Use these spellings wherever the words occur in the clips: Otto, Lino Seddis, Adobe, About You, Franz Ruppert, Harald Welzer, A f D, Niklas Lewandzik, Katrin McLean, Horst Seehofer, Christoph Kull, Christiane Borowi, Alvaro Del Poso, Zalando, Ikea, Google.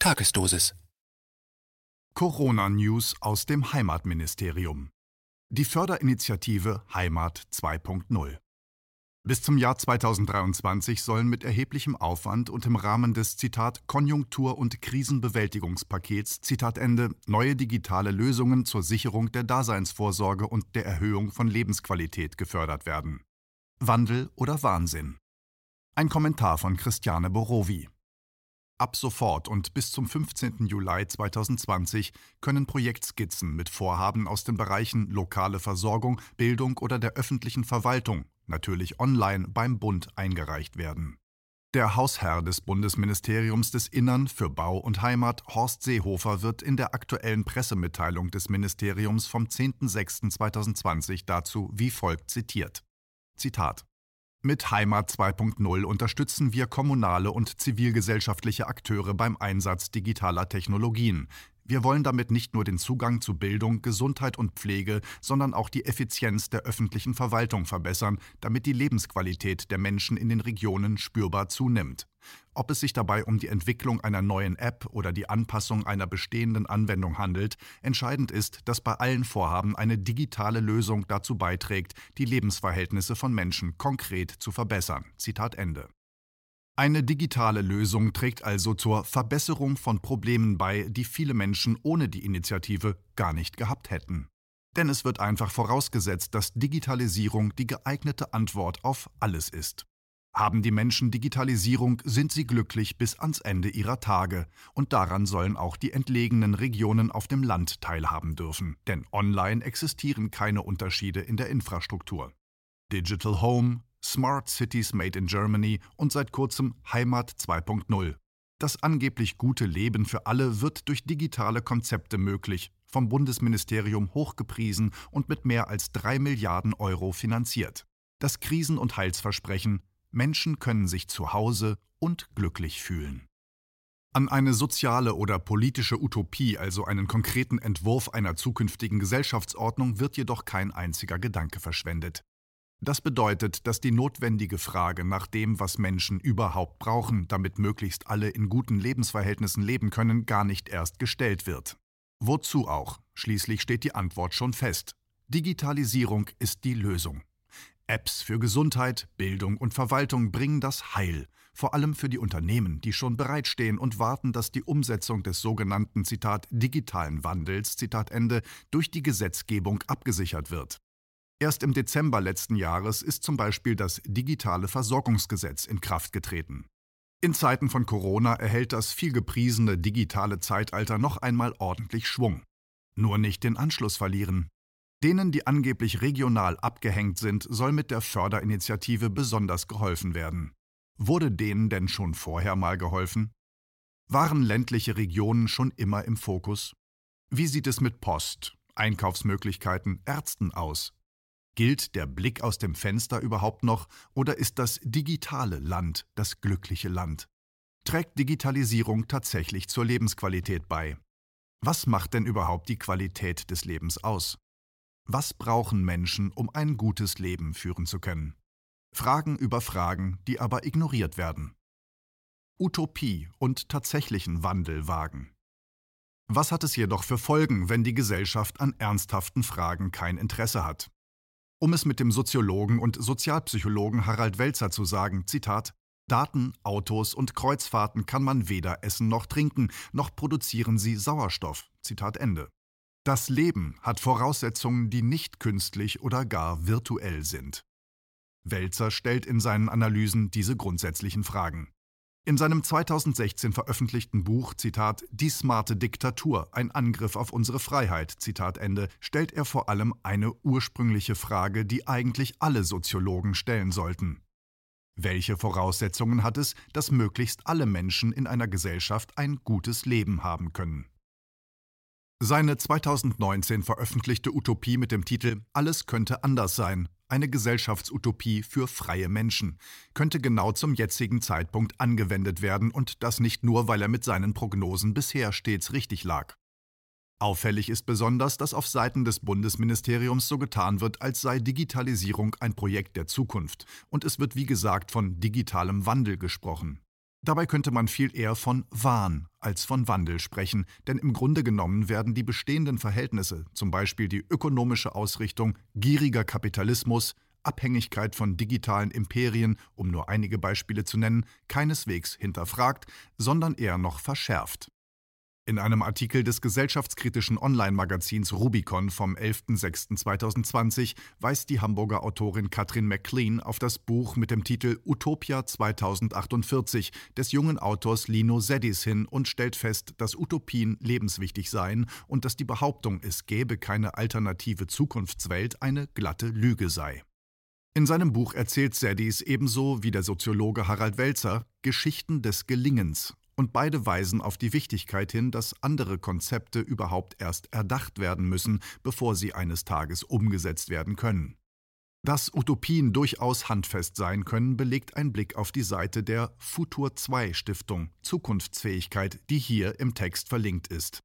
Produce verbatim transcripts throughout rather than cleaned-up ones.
Tagesdosis. Corona-News aus dem Heimatministerium. Die Förderinitiative Heimat zwei Punkt null. Bis zum Jahr zweitausenddreiundzwanzig sollen mit erheblichem Aufwand und im Rahmen des Zitat Konjunktur- und Krisenbewältigungspakets Zitat Ende neue digitale Lösungen zur Sicherung der Daseinsvorsorge und der Erhöhung von Lebensqualität gefördert werden. Wandel oder Wahnsinn? Ein Kommentar von Christiane Borowi. Ab sofort und bis zum fünfzehnten Juli zweitausendzwanzig können Projektskizzen mit Vorhaben aus den Bereichen lokale Versorgung, Bildung oder der öffentlichen Verwaltung natürlich online beim Bund eingereicht werden. Der Hausherr des Bundesministeriums des Innern für Bau und Heimat, Horst Seehofer, wird in der aktuellen Pressemitteilung des Ministeriums vom zehnten sechsten zweitausendzwanzig dazu wie folgt zitiert. Zitat: Mit Heimat zwei Punkt null unterstützen wir kommunale und zivilgesellschaftliche Akteure beim Einsatz digitaler Technologien. Wir wollen damit nicht nur den Zugang zu Bildung, Gesundheit und Pflege, sondern auch die Effizienz der öffentlichen Verwaltung verbessern, damit die Lebensqualität der Menschen in den Regionen spürbar zunimmt. Ob es sich dabei um die Entwicklung einer neuen App oder die Anpassung einer bestehenden Anwendung handelt, entscheidend ist, dass bei allen Vorhaben eine digitale Lösung dazu beiträgt, die Lebensverhältnisse von Menschen konkret zu verbessern. Zitat Ende. Eine digitale Lösung trägt also zur Verbesserung von Problemen bei, die viele Menschen ohne die Initiative gar nicht gehabt hätten. Denn es wird einfach vorausgesetzt, dass Digitalisierung die geeignete Antwort auf alles ist. Haben die Menschen Digitalisierung, sind sie glücklich bis ans Ende ihrer Tage. Und daran sollen auch die entlegenen Regionen auf dem Land teilhaben dürfen. Denn online existieren keine Unterschiede in der Infrastruktur. Digital Home, Smart Cities Made in Germany und seit kurzem Heimat zwei Punkt null. Das angeblich gute Leben für alle wird durch digitale Konzepte möglich, vom Bundesministerium hochgepriesen und mit mehr als drei Milliarden Euro finanziert. Das Krisen- und Heilsversprechen: Menschen können sich zu Hause und glücklich fühlen. An eine soziale oder politische Utopie, also einen konkreten Entwurf einer zukünftigen Gesellschaftsordnung, wird jedoch kein einziger Gedanke verschwendet. Das bedeutet, dass die notwendige Frage nach dem, was Menschen überhaupt brauchen, damit möglichst alle in guten Lebensverhältnissen leben können, gar nicht erst gestellt wird. Wozu auch? Schließlich steht die Antwort schon fest. Digitalisierung ist die Lösung. Apps für Gesundheit, Bildung und Verwaltung bringen das Heil, vor allem für die Unternehmen, die schon bereitstehen und warten, dass die Umsetzung des sogenannten Zitat digitalen Wandels Zitat Ende durch die Gesetzgebung abgesichert wird. Erst im Dezember letzten Jahres ist zum Beispiel das digitale Versorgungsgesetz in Kraft getreten. In Zeiten von Corona erhält das vielgepriesene digitale Zeitalter noch einmal ordentlich Schwung. Nur nicht den Anschluss verlieren. Denen, die angeblich regional abgehängt sind, soll mit der Förderinitiative besonders geholfen werden. Wurde denen denn schon vorher mal geholfen? Waren ländliche Regionen schon immer im Fokus? Wie sieht es mit Post, Einkaufsmöglichkeiten, Ärzten aus? Gilt der Blick aus dem Fenster überhaupt noch oder ist das digitale Land das glückliche Land? Trägt Digitalisierung tatsächlich zur Lebensqualität bei? Was macht denn überhaupt die Qualität des Lebens aus? Was brauchen Menschen, um ein gutes Leben führen zu können? Fragen über Fragen, die aber ignoriert werden. Utopie und tatsächlichen Wandel wagen. Was hat es jedoch für Folgen, wenn die Gesellschaft an ernsthaften Fragen kein Interesse hat? Um es mit dem Soziologen und Sozialpsychologen Harald Welzer zu sagen, Zitat: Daten, Autos und Kreuzfahrten kann man weder essen noch trinken, noch produzieren sie Sauerstoff. Zitat Ende. Das Leben hat Voraussetzungen, die nicht künstlich oder gar virtuell sind. Welzer stellt in seinen Analysen diese grundsätzlichen Fragen. In seinem zweitausendsechzehn veröffentlichten Buch, Zitat, Die smarte Diktatur, ein Angriff auf unsere Freiheit, Zitat Ende, stellt er vor allem eine ursprüngliche Frage, die eigentlich alle Soziologen stellen sollten. Welche Voraussetzungen hat es, dass möglichst alle Menschen in einer Gesellschaft ein gutes Leben haben können? Seine zweitausendneunzehn veröffentlichte Utopie mit dem Titel »Alles könnte anders sein«, eine Gesellschaftsutopie für freie Menschen, könnte genau zum jetzigen Zeitpunkt angewendet werden und das nicht nur, weil er mit seinen Prognosen bisher stets richtig lag. Auffällig ist besonders, dass auf Seiten des Bundesministeriums so getan wird, als sei Digitalisierung ein Projekt der Zukunft und es wird wie gesagt von digitalem Wandel gesprochen. Dabei könnte man viel eher von Wahn als von Wandel sprechen, denn im Grunde genommen werden die bestehenden Verhältnisse, zum Beispiel die ökonomische Ausrichtung, gieriger Kapitalismus, Abhängigkeit von digitalen Imperien, um nur einige Beispiele zu nennen, keineswegs hinterfragt, sondern eher noch verschärft. In einem Artikel des gesellschaftskritischen Online-Magazins Rubicon vom elften sechsten zweitausendzwanzig weist die Hamburger Autorin Katrin McLean auf das Buch mit dem Titel Utopia zweitausend achtundvierzig des jungen Autors Lino Seddis hin und stellt fest, dass Utopien lebenswichtig seien und dass die Behauptung, es gäbe keine alternative Zukunftswelt, eine glatte Lüge sei. In seinem Buch erzählt Seddis ebenso wie der Soziologe Harald Welzer Geschichten des Gelingens. Und beide weisen auf die Wichtigkeit hin, dass andere Konzepte überhaupt erst erdacht werden müssen, bevor sie eines Tages umgesetzt werden können. Dass Utopien durchaus handfest sein können, belegt ein Blick auf die Seite der Futur zwei Stiftung Zukunftsfähigkeit, die hier im Text verlinkt ist.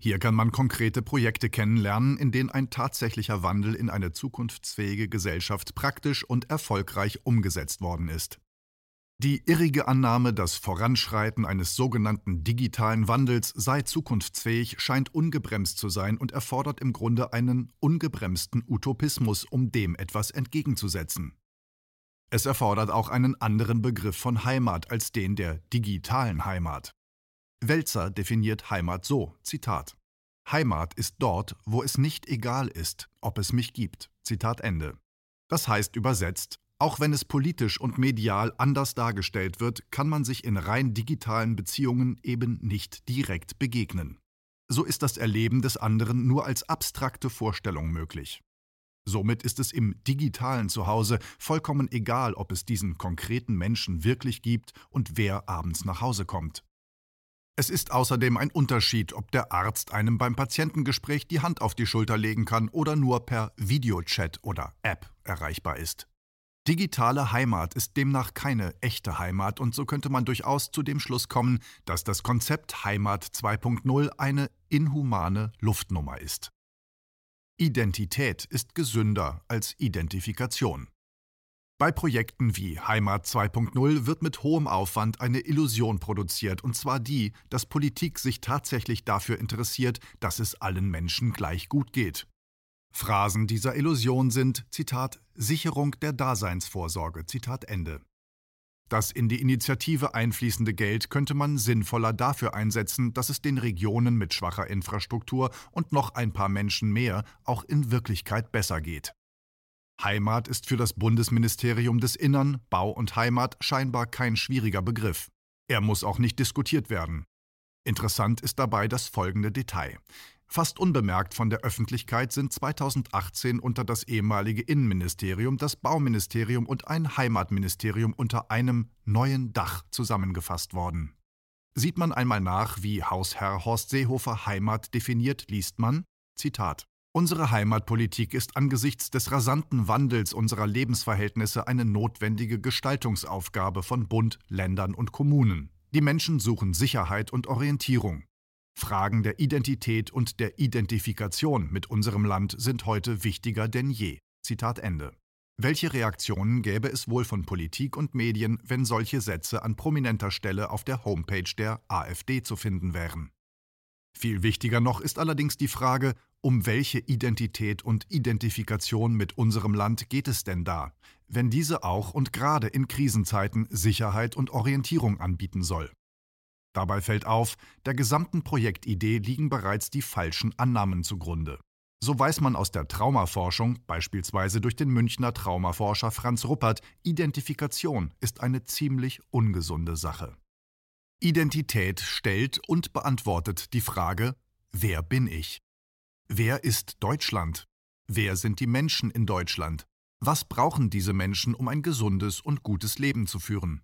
Hier kann man konkrete Projekte kennenlernen, in denen ein tatsächlicher Wandel in eine zukunftsfähige Gesellschaft praktisch und erfolgreich umgesetzt worden ist. Die irrige Annahme, das Voranschreiten eines sogenannten digitalen Wandels sei zukunftsfähig, scheint ungebremst zu sein und erfordert im Grunde einen ungebremsten Utopismus, um dem etwas entgegenzusetzen. Es erfordert auch einen anderen Begriff von Heimat als den der digitalen Heimat. Welzer definiert Heimat so, Zitat, Heimat ist dort, wo es nicht egal ist, ob es mich gibt, Zitat Ende. Das heißt übersetzt, auch wenn es politisch und medial anders dargestellt wird, kann man sich in rein digitalen Beziehungen eben nicht direkt begegnen. So ist das Erleben des anderen nur als abstrakte Vorstellung möglich. Somit ist es im digitalen Zuhause vollkommen egal, ob es diesen konkreten Menschen wirklich gibt und wer abends nach Hause kommt. Es ist außerdem ein Unterschied, ob der Arzt einem beim Patientengespräch die Hand auf die Schulter legen kann oder nur per Videochat oder App erreichbar ist. Digitale Heimat ist demnach keine echte Heimat und so könnte man durchaus zu dem Schluss kommen, dass das Konzept Heimat zwei Punkt null eine inhumane Luftnummer ist. Identität ist gesünder als Identifikation. Bei Projekten wie Heimat zwei Punkt null wird mit hohem Aufwand eine Illusion produziert, und zwar die, dass Politik sich tatsächlich dafür interessiert, dass es allen Menschen gleich gut geht. Phrasen dieser Illusion sind, Zitat, Sicherung der Daseinsvorsorge, Zitat Ende. Das in die Initiative einfließende Geld könnte man sinnvoller dafür einsetzen, dass es den Regionen mit schwacher Infrastruktur und noch ein paar Menschen mehr auch in Wirklichkeit besser geht. Heimat ist für das Bundesministerium des Innern, Bau und Heimat scheinbar kein schwieriger Begriff. Er muss auch nicht diskutiert werden. Interessant ist dabei das folgende Detail. Fast unbemerkt von der Öffentlichkeit sind zweitausendachtzehn unter das ehemalige Innenministerium, das Bauministerium und ein Heimatministerium unter einem neuen Dach zusammengefasst worden. Sieht man einmal nach, wie Hausherr Horst Seehofer Heimat definiert, liest man, Zitat, unsere Heimatpolitik ist angesichts des rasanten Wandels unserer Lebensverhältnisse eine notwendige Gestaltungsaufgabe von Bund, Ländern und Kommunen. Die Menschen suchen Sicherheit und Orientierung. Fragen der Identität und der Identifikation mit unserem Land sind heute wichtiger denn je. Zitat Ende. Welche Reaktionen gäbe es wohl von Politik und Medien, wenn solche Sätze an prominenter Stelle auf der Homepage der A f D zu finden wären? Viel wichtiger noch ist allerdings die Frage, um welche Identität und Identifikation mit unserem Land geht es denn da, wenn diese auch und gerade in Krisenzeiten Sicherheit und Orientierung anbieten soll? Dabei fällt auf, der gesamten Projektidee liegen bereits die falschen Annahmen zugrunde. So weiß man aus der Traumaforschung, beispielsweise durch den Münchner Traumaforscher Franz Ruppert, Identifikation ist eine ziemlich ungesunde Sache. Identität stellt und beantwortet die Frage, wer bin ich? Wer ist Deutschland? Wer sind die Menschen in Deutschland? Was brauchen diese Menschen, um ein gesundes und gutes Leben zu führen?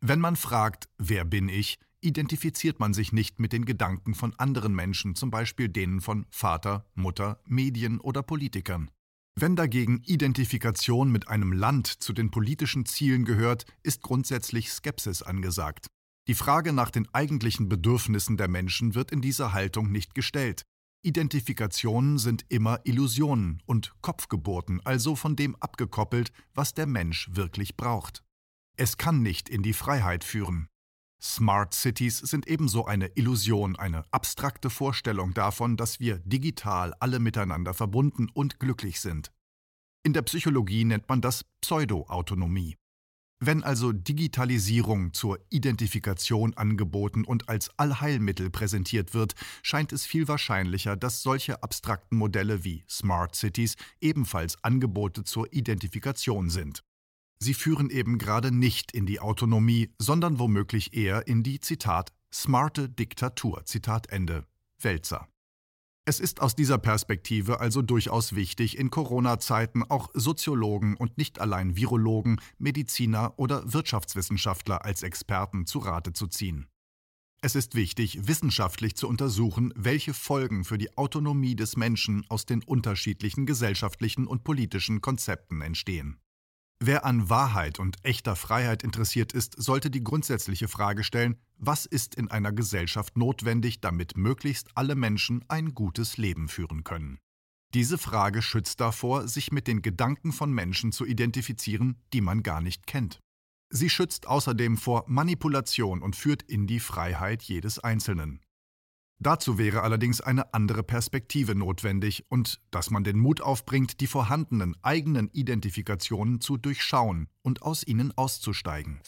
Wenn man fragt, wer bin ich, identifiziert man sich nicht mit den Gedanken von anderen Menschen, zum Beispiel denen von Vater, Mutter, Medien oder Politikern. Wenn dagegen Identifikation mit einem Land zu den politischen Zielen gehört, ist grundsätzlich Skepsis angesagt. Die Frage nach den eigentlichen Bedürfnissen der Menschen wird in dieser Haltung nicht gestellt. Identifikationen sind immer Illusionen und Kopfgeburten, also von dem abgekoppelt, was der Mensch wirklich braucht. Es kann nicht in die Freiheit führen. Smart Cities sind ebenso eine Illusion, eine abstrakte Vorstellung davon, dass wir digital alle miteinander verbunden und glücklich sind. In der Psychologie nennt man das Pseudoautonomie. Wenn also Digitalisierung zur Identifikation angeboten und als Allheilmittel präsentiert wird, scheint es viel wahrscheinlicher, dass solche abstrakten Modelle wie Smart Cities ebenfalls Angebote zur Identifikation sind. Sie führen eben gerade nicht in die Autonomie, sondern womöglich eher in die, Zitat, smarte Diktatur, Zitat Ende, Welzer. Es ist aus dieser Perspektive also durchaus wichtig, in Corona-Zeiten auch Soziologen und nicht allein Virologen, Mediziner oder Wirtschaftswissenschaftler als Experten zu Rate zu ziehen. Es ist wichtig, wissenschaftlich zu untersuchen, welche Folgen für die Autonomie des Menschen aus den unterschiedlichen gesellschaftlichen und politischen Konzepten entstehen. Wer an Wahrheit und echter Freiheit interessiert ist, sollte die grundsätzliche Frage stellen, was ist in einer Gesellschaft notwendig, damit möglichst alle Menschen ein gutes Leben führen können. Diese Frage schützt davor, sich mit den Gedanken von Menschen zu identifizieren, die man gar nicht kennt. Sie schützt außerdem vor Manipulation und führt in die Freiheit jedes Einzelnen. Dazu wäre allerdings eine andere Perspektive notwendig und dass man den Mut aufbringt, die vorhandenen eigenen Identifikationen zu durchschauen und aus ihnen auszusteigen.